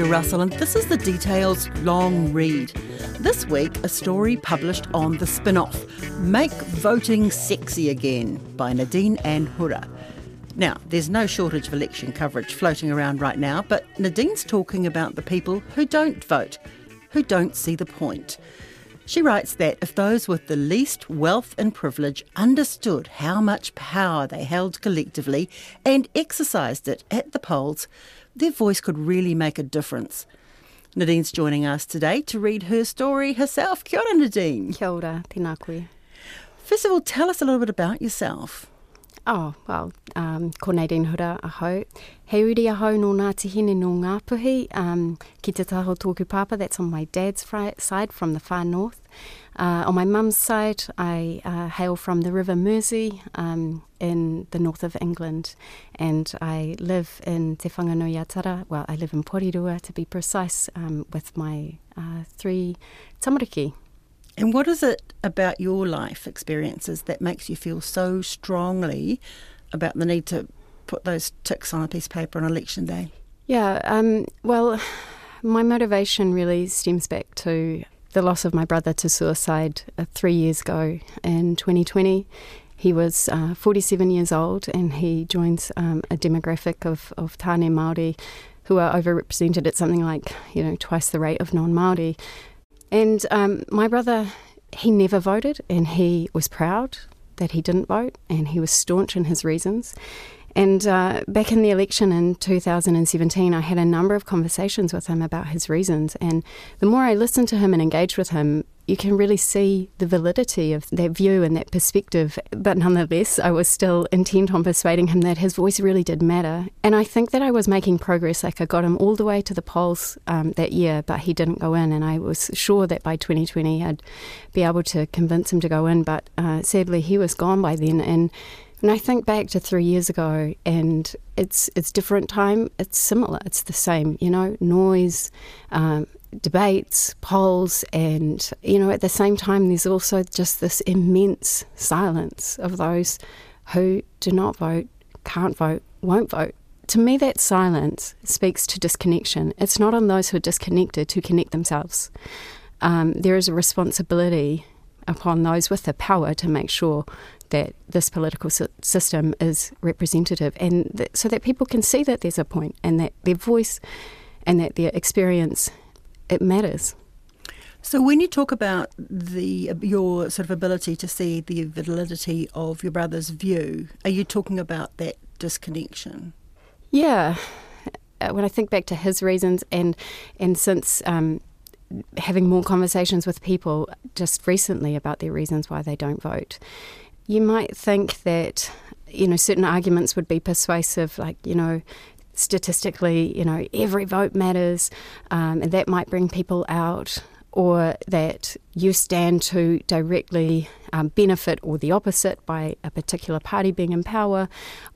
Sue Russell, and this is The Detail's Long Read. This week, a story published on The Spin-Off, Make Voting Sexy Again, by Nadine Ann Hura. Now, there's no shortage of election coverage floating around right now, but Nadine's talking about the people who don't vote, who don't see the point. She writes that if those with the least wealth and privilege understood how much power they held collectively and exercised it at the polls, their voice could really make a difference. Nadine's joining us today to read her story herself. Kia ora, Nadine. Kia ora, tēnā koe. First of all, tell us a little bit about yourself. Oh, well, ko Nadine Hura, ahau. He uri ahau no Ngātihine no Ngāpuhi, ki te taho tōku papa, that's on my dad's side from the far north. On my mum's side, I hail from the River Mersey in the north of England, and I live in Te Whanganui atara, well, I live in Porirua to be precise, with my three tamariki. And what is it about your life experiences that makes you feel so strongly about the need to put those ticks on a piece of paper on election day? Yeah, well, my motivation really stems back to the loss of my brother to suicide 3 years ago in 2020. He was 47 years old, and he joins a demographic of tāne Māori who are overrepresented at something like, you know, twice the rate of non-Māori. And my brother, he never voted, and he was proud that he didn't vote, and he was staunch in his reasons. And back in the election in 2017, I had a number of conversations with him about his reasons. And the more I listened to him and engaged with him, you can really see the validity of that view and that perspective. But nonetheless, I was still intent on persuading him that his voice really did matter. And I think that I was making progress. Like, I got him all the way to the polls that year, but he didn't go in. And I was sure that by 2020, I'd be able to convince him to go in. But sadly, he was gone by then. And I think back to 3 years ago, and it's different time. It's similar. It's the same, you know, noise, debates, polls, and, you know, at the same time, there's also just this immense silence of those who do not vote, can't vote, won't vote. To me, that silence speaks to disconnection. It's not on those who are disconnected to connect themselves. There is a responsibility upon those with the power to make sure that this political system is representative, and so that people can see that there's a point, and that their voice and that their experience, it matters. So when you talk about your sort of ability to see the validity of your brother's view, are you talking about that disconnection? Yeah. When I think back to his reasons, and since having more conversations with people just recently about their reasons why they don't vote. You might think that, you know, certain arguments would be persuasive, like, you know, statistically, you know, every vote matters, and that might bring people out, or that you stand to directly benefit or the opposite by a particular party being in power.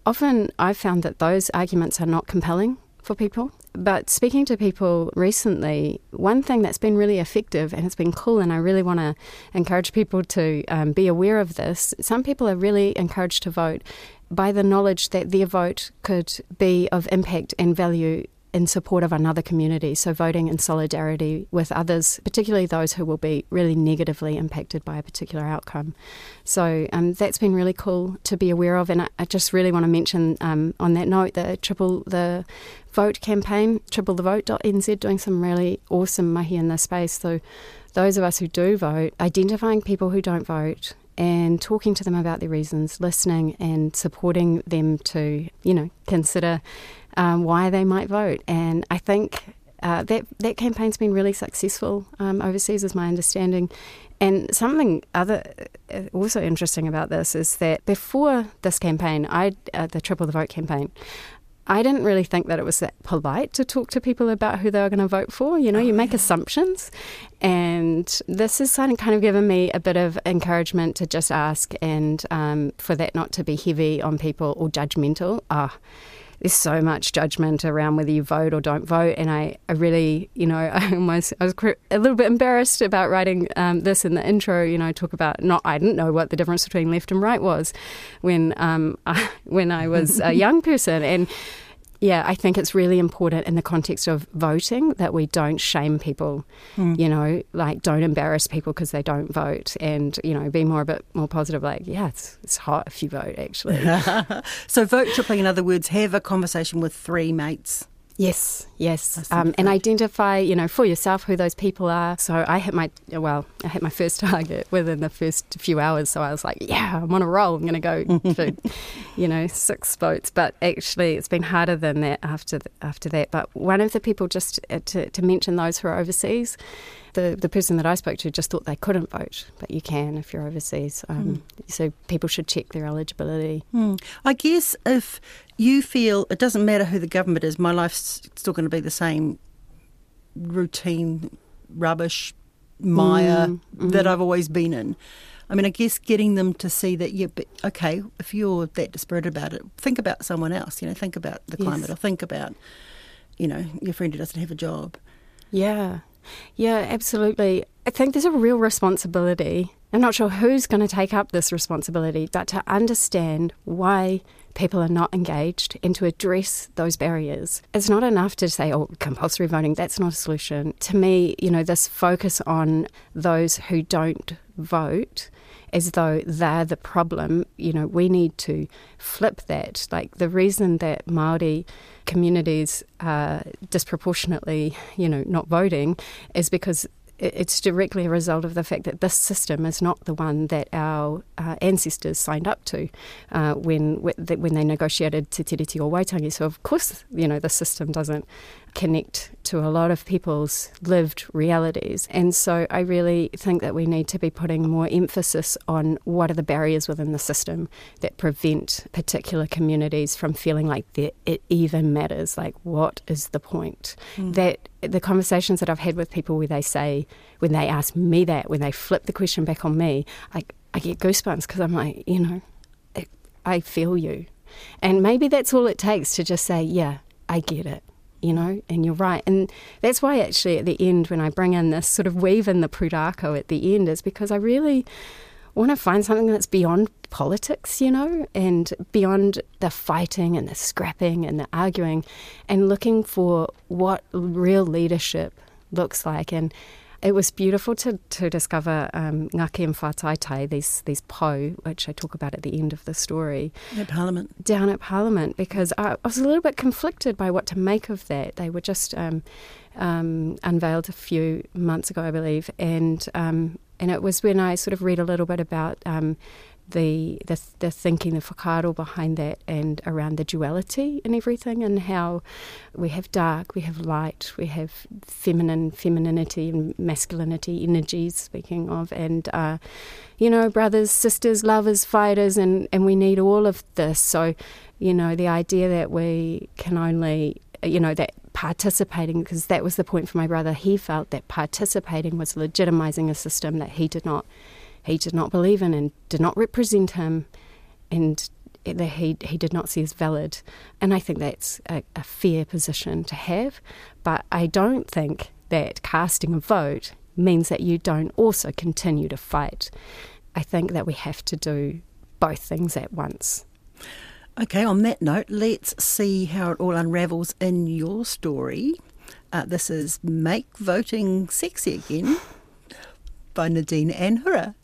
Often I've found that those arguments are not compelling for people. But speaking to people recently, one thing that's been really effective, and it's been cool, and I really want to encourage people to be aware of this, some people are really encouraged to vote by the knowledge that their vote could be of impact and value in support of another community, so voting in solidarity with others, particularly those who will be really negatively impacted by a particular outcome. So that's been really cool to be aware of, and I just really want to mention on that note the Triple the Vote campaign, triplethevote.nz, doing some really awesome mahi in this space. So those of us who do vote, identifying people who don't vote and talking to them about their reasons, listening and supporting them to, you know, consider why they might vote. And I think that campaign's been really successful overseas, is my understanding. And something also interesting about this is that before this campaign, the Triple the Vote campaign, I didn't really think that it was that polite to talk to people about who they were going to vote for. You know, you make assumptions. And this has kind of given me a bit of encouragement to just ask, and for that not to be heavy on people or judgmental. There's so much judgment around whether you vote or don't vote, and I really, you know, I was a little bit embarrassed about writing this in the intro. You know, talk about I didn't know what the difference between left and right was when I was a young person, and yeah, I think it's really important in the context of voting that we don't shame people, you know, like don't embarrass people because they don't vote, and, you know, be more a bit more positive, like, yeah, it's hot if you vote, actually. So vote tripling, in other words, have a conversation with three mates. Yes, yes, and identify, you know, for yourself who those people are. So I hit my first target within the first few hours. So I was like, yeah, I'm on a roll. I'm going to go for, you know, 6 votes. But actually, it's been harder than that after that. But one of the people, just to mention those who are overseas, the person that I spoke to just thought they couldn't vote, but you can if you're overseas. So people should check their eligibility. I guess if you feel it doesn't matter who the government is, my life's still going to be the same routine, rubbish, mire that I've always been in. I mean, I guess getting them to see that, yeah, but okay, if you're that disparate about it, think about someone else, you know, think about the climate, or think about, you know, your friend who doesn't have a job. Yeah. Yeah, absolutely. I think there's a real responsibility. I'm not sure who's going to take up this responsibility, but to understand why people are not engaged and to address those barriers. It's not enough to say, oh, compulsory voting, that's not a solution. To me, you know, this focus on those who don't vote as though they're the problem, you know, we need to flip that. Like, the reason that Māori communities are disproportionately, you know, not voting is because it's directly a result of the fact that this system is not the one that our ancestors signed up to when they negotiated te tiriti o waitangi. So, of course, you know, the system doesn't connect to a lot of people's lived realities. And so I really think that we need to be putting more emphasis on what are the barriers within the system that prevent particular communities from feeling like it even matters, like what is the point? That the conversations that I've had with people where they say, when they ask me that, when they flip the question back on me, I get goosebumps because I'm like, you know, I feel you. And maybe that's all it takes to just say, yeah, I get it. You know, and you're right. And that's why actually at the end, when I bring in this sort of weave in the Pūrākau at the end, is because I really want to find something that's beyond politics, you know, and beyond the fighting and the scrapping and the arguing, and looking for what real leadership looks like. And it was beautiful to discover Ngāki and Whātaitai, these pō, which I talk about at the end of the story. Down at Parliament, because I was a little bit conflicted by what to make of that. They were just unveiled a few months ago, I believe, and it was when I sort of read a little bit about the thinking, the whakaaro behind that, and around the duality and everything, and how we have dark, we have light, we have femininity and masculinity energies, speaking of, and you know, brothers, sisters, lovers, fighters, and we need all of this. So, you know, the idea that we can only, you know, that participating, because that was the point for my brother, he felt that participating was legitimizing a system that he did not believe in and did not represent him, and that he did not see as valid. And I think that's a fair position to have. But I don't think that casting a vote means that you don't also continue to fight. I think that we have to do both things at once. Okay, on that note, let's see how it all unravels in your story. This is Make Voting Sexy Again by Nadine Ann Hura.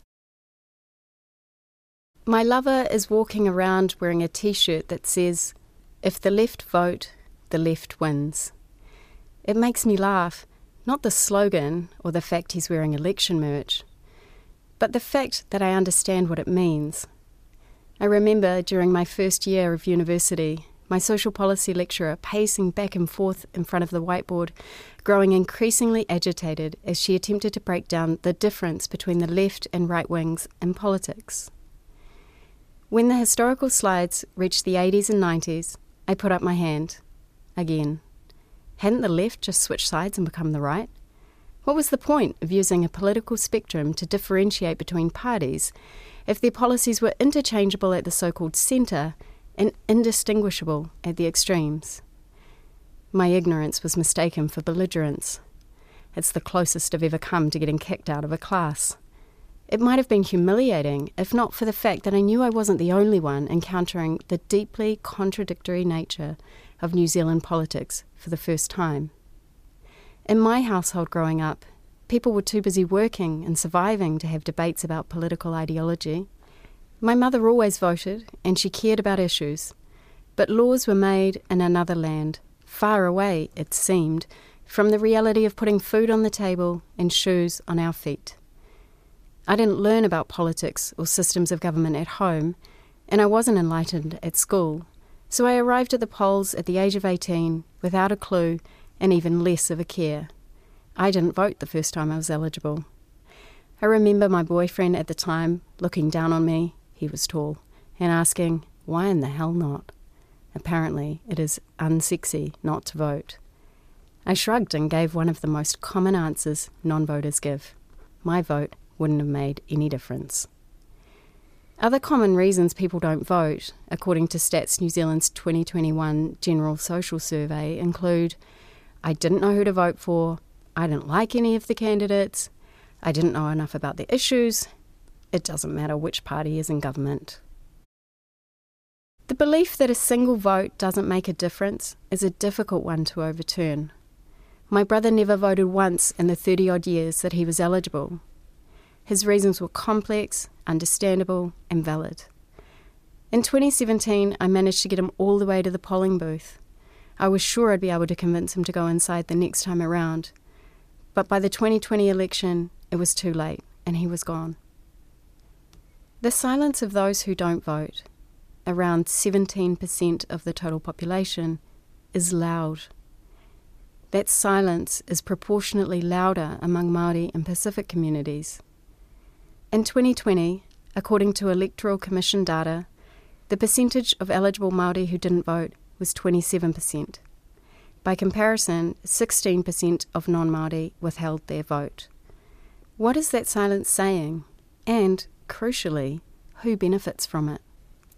My lover is walking around wearing a t-shirt that says, "If the left vote, the left wins." It makes me laugh, not the slogan or the fact he's wearing election merch, but the fact that I understand what it means. I remember during my first year of university, my social policy lecturer pacing back and forth in front of the whiteboard, growing increasingly agitated as she attempted to break down the difference between the left and right wings in politics. When the historical slides reached the 80s and 90s, I put up my hand. Again. Hadn't the left just switched sides and become the right? What was the point of using a political spectrum to differentiate between parties if their policies were interchangeable at the so-called centre and indistinguishable at the extremes? My ignorance was mistaken for belligerence. It's the closest I've ever come to getting kicked out of a class. It might have been humiliating, if not for the fact that I knew I wasn't the only one encountering the deeply contradictory nature of New Zealand politics for the first time. In my household growing up, people were too busy working and surviving to have debates about political ideology. My mother always voted, and she cared about issues, but laws were made in another land, far away, it seemed, from the reality of putting food on the table and shoes on our feet. I didn't learn about politics or systems of government at home, and I wasn't enlightened at school, so I arrived at the polls at the age of 18 without a clue and even less of a care. I didn't vote the first time I was eligible. I remember my boyfriend at the time looking down on me, he was tall, and asking, "Why in the hell not?" Apparently, it is unsexy not to vote. I shrugged and gave one of the most common answers non-voters give. My vote wouldn't have made any difference. Other common reasons people don't vote, according to Stats New Zealand's 2021 General Social Survey, include I didn't know who to vote for, I didn't like any of the candidates, I didn't know enough about the issues, it doesn't matter which party is in government. The belief that a single vote doesn't make a difference is a difficult one to overturn. My brother never voted once in the 30-odd years that he was eligible. His reasons were complex, understandable, and valid. In 2017, I managed to get him all the way to the polling booth. I was sure I'd be able to convince him to go inside the next time around. But by the 2020 election, it was too late, and he was gone. The silence of those who don't vote, around 17% of the total population, is loud. That silence is proportionately louder among Māori and Pacific communities. In 2020, according to Electoral Commission data, the percentage of eligible Māori who didn't vote was 27%. By comparison, 16% of non-Māori withheld their vote. What is that silence saying? And, crucially, who benefits from it?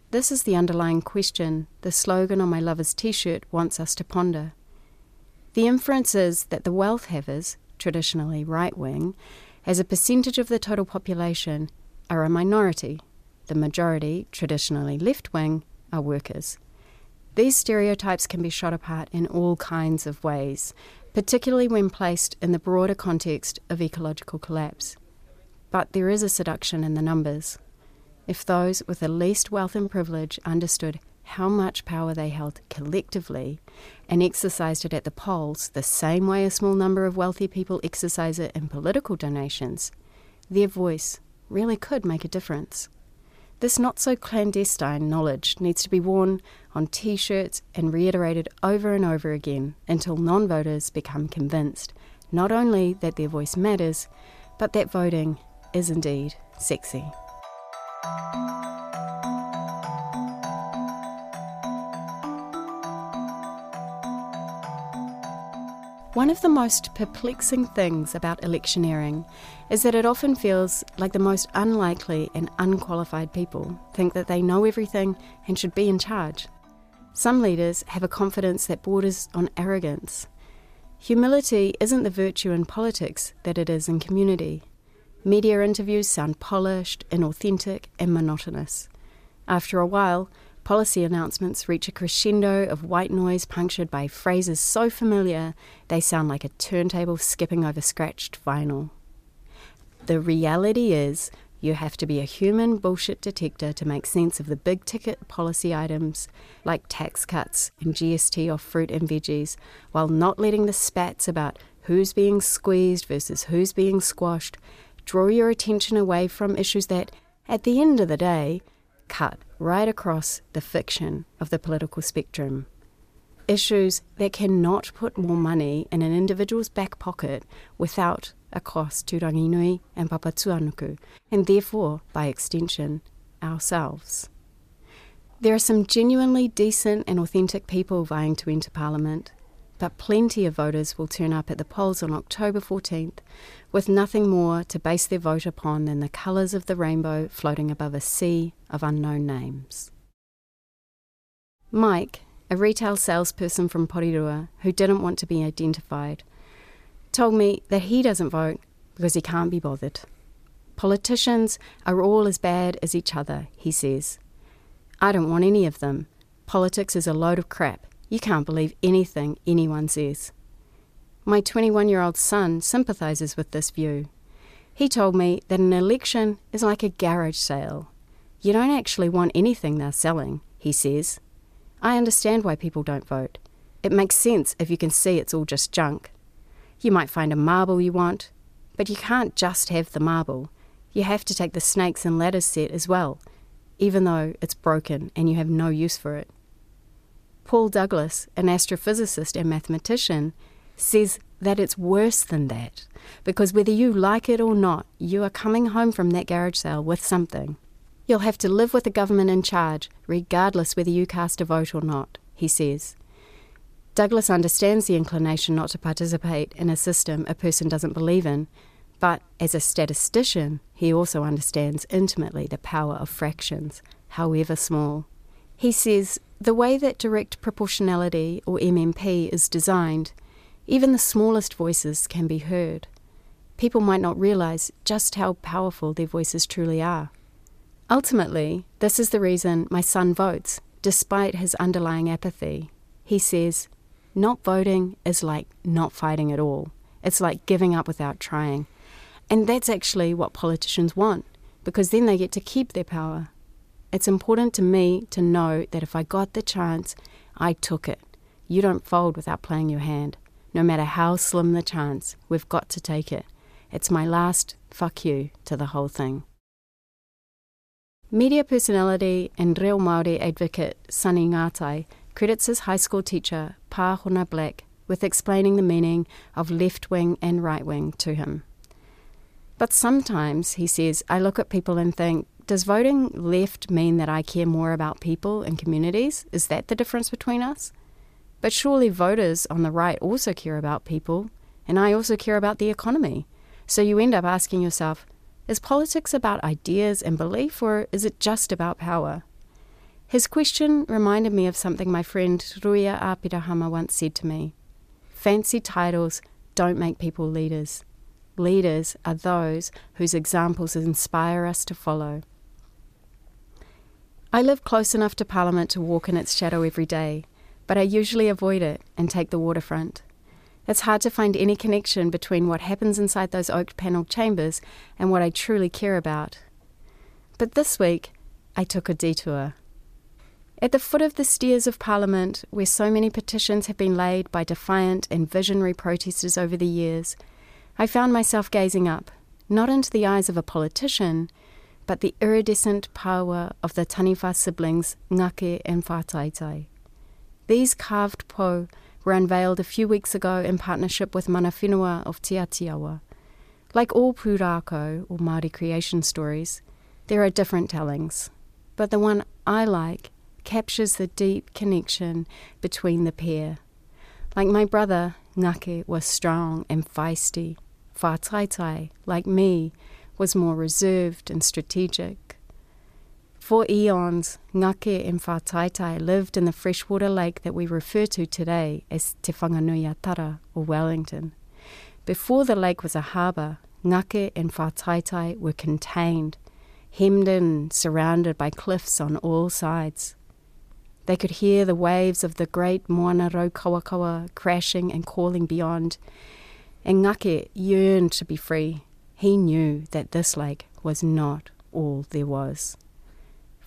This is the underlying question the slogan on my lover's t-shirt wants us to ponder. The inference is that the wealth havers, traditionally right-wing, as a percentage of the total population, are a minority. The majority, traditionally left-wing, are workers. These stereotypes can be shot apart in all kinds of ways, particularly when placed in the broader context of ecological collapse. But there is a seduction in the numbers. If those with the least wealth and privilege understood how much power they held collectively and exercised it at the polls the same way a small number of wealthy people exercise it in political donations, their voice really could make a difference. This not-so-clandestine knowledge needs to be worn on T-shirts and reiterated over and over again until non-voters become convinced not only that their voice matters, but that voting is indeed sexy. One of the most perplexing things about electioneering is that it often feels like the most unlikely and unqualified people think that they know everything and should be in charge. Some leaders have a confidence that borders on arrogance. Humility isn't the virtue in politics that it is in community. Media interviews sound polished, inauthentic, and monotonous. After a while, policy announcements reach a crescendo of white noise punctured by phrases so familiar they sound like a turntable skipping over scratched vinyl. The reality is you have to be a human bullshit detector to make sense of the big-ticket policy items like tax cuts and GST off fruit and veggies, while not letting the spats about who's being squeezed versus who's being squashed draw your attention away from issues that, at the end of the day, cut right across the fiction of the political spectrum. Issues that cannot put more money in an individual's back pocket without a cost to Ranginui and Papatuanuku, and therefore, by extension, ourselves. There are some genuinely decent and authentic people vying to enter Parliament, but plenty of voters will turn up at the polls on October 14th with nothing more to base their vote upon than the colours of the rainbow floating above a sea of unknown names. Mike, a retail salesperson from Porirua who didn't want to be identified, told me that he doesn't vote because he can't be bothered. Politicians are all as bad as each other, he says. I don't want any of them. Politics is a load of crap, You can't believe anything anyone says. My 21-year-old son sympathises with this view. He told me that an election is like a garage sale. You don't actually want anything they're selling, he says. I understand why people don't vote. It makes sense if you can see it's all just junk. You might find a marble you want, but you can't just have the marble. You have to take the snakes and ladders set as well, even though it's broken and you have no use for it. Paul Douglas, an astrophysicist and mathematician, says that it's worse than that, because whether you like it or not, you are coming home from that garage sale with something. You'll have to live with the government in charge, regardless whether you cast a vote or not, he says. Douglas understands the inclination not to participate in a system a person doesn't believe in, but as a statistician, he also understands intimately the power of fractions, however small. He says the way that direct proportionality, or MMP, is designed, even the smallest voices can be heard. People might not realise just how powerful their voices truly are. Ultimately, this is the reason my son votes, despite his underlying apathy. He says, not voting is like not fighting at all. It's like giving up without trying. And that's actually what politicians want, because then they get to keep their power. It's important to me to know that if I got the chance, I took it. You don't fold without playing your hand. No matter how slim the chance, we've got to take it. It's my last fuck you to the whole thing. Media personality and reo Māori advocate Sunny Ngatai credits his high school teacher, Pa Hona Black, with explaining the meaning of left-wing and right-wing to him. But sometimes, he says, I look at people and think, does voting left mean that I care more about people and communities? Is that the difference between us? But surely voters on the right also care about people, and I also care about the economy. So you end up asking yourself, is politics about ideas and belief, or is it just about power? His question reminded me of something my friend Ruya Apirahama once said to me. Fancy titles don't make people leaders. Leaders are those whose examples inspire us to follow. I live close enough to Parliament to walk in its shadow every day, but I usually avoid it and take the waterfront. It's hard to find any connection between what happens inside those oak-panelled chambers and what I truly care about. But this week, I took a detour. At the foot of the stairs of Parliament, where so many petitions have been laid by defiant and visionary protesters over the years, I found myself gazing up, not into the eyes of a politician, but the iridescent power of the Taniwha siblings Ngāki and Whātaitai. These carved pō were unveiled a few weeks ago in partnership with Mana Whenua of Te Ati Awa. Like all Pūrākau, or Māori creation stories, there are different tellings, but the one I like captures the deep connection between the pair. Like my brother, Ngāki was strong and feisty. Whātaitai, like me, was more reserved and strategic. For eons, Ngāki and Whātaitai lived in the freshwater lake that we refer to today as Te Whanganui Atara, or Wellington. Before the lake was a harbour, Ngāki and Whātaitai were contained, hemmed in, surrounded by cliffs on all sides. They could hear the waves of the great Moanarau Kawakawa crashing and calling beyond, and Ngāki yearned to be free. He knew that this lake was not all there was.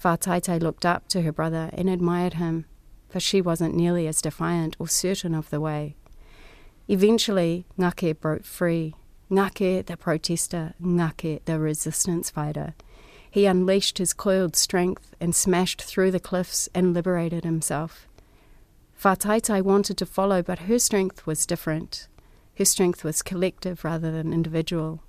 Whātaitai looked up to her brother and admired him, for she wasn't nearly as defiant or certain of the way. Eventually, Ngāki broke free. Ngāki the protester, Ngāki the resistance fighter. He unleashed his coiled strength and smashed through the cliffs and liberated himself. Whātaitai wanted to follow, but her strength was different. Her strength was collective rather than individual.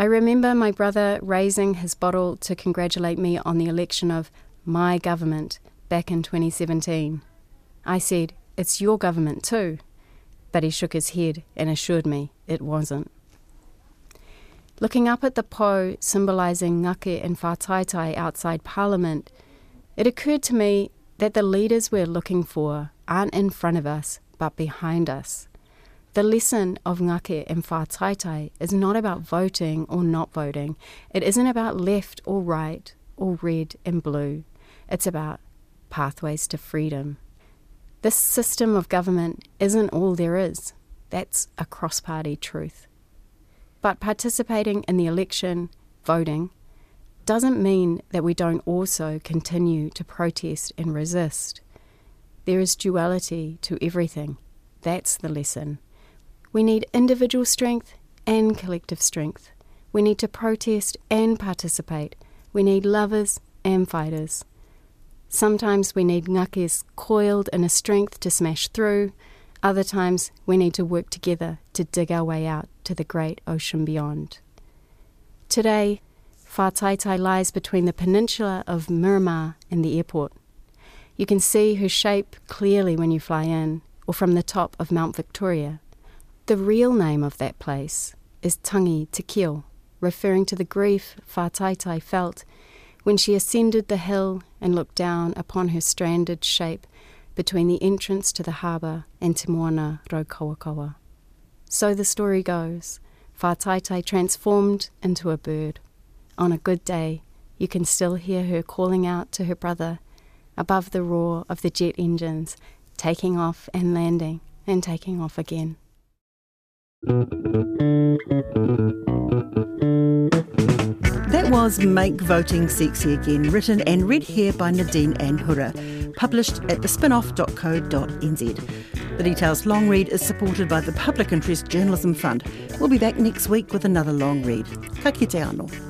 I remember my brother raising his bottle to congratulate me on the election of my government back in 2017. I said, it's your government too. But he shook his head and assured me it wasn't. Looking up at the pō symbolising Ngāki and Whātaitai outside Parliament, it occurred to me that the leaders we're looking for aren't in front of us, but behind us. The lesson of Ngāki and Whātaitai is not about voting or not voting. It isn't about left or right or red and blue. It's about pathways to freedom. This system of government isn't all there is. That's a cross-party truth. But participating in the election, voting, doesn't mean that we don't also continue to protest and resist. There is duality to everything. That's the lesson. We need individual strength and collective strength. We need to protest and participate. We need lovers and fighters. Sometimes we need ngakis coiled in a strength to smash through. Other times we need to work together to dig our way out to the great ocean beyond. Today, Whātaitai lies between the peninsula of Miramar and the airport. You can see her shape clearly when you fly in, or from the top of Mount Victoria. The real name of that place is Tangi Te Keo, referring to the grief Whātaitai felt when she ascended the hill and looked down upon her stranded shape between the entrance to the harbour and Te Moana Raukawakawa. So the story goes, Whātaitai transformed into a bird. On a good day, you can still hear her calling out to her brother above the roar of the jet engines, taking off and landing and taking off again. That was Make Voting Sexy Again, written and read here by Nadine Ann Hura, published at thespinoff.co.nz. The Details long read is supported by the Public Interest Journalism Fund. We'll be back next week with another long read. Ka kite anō.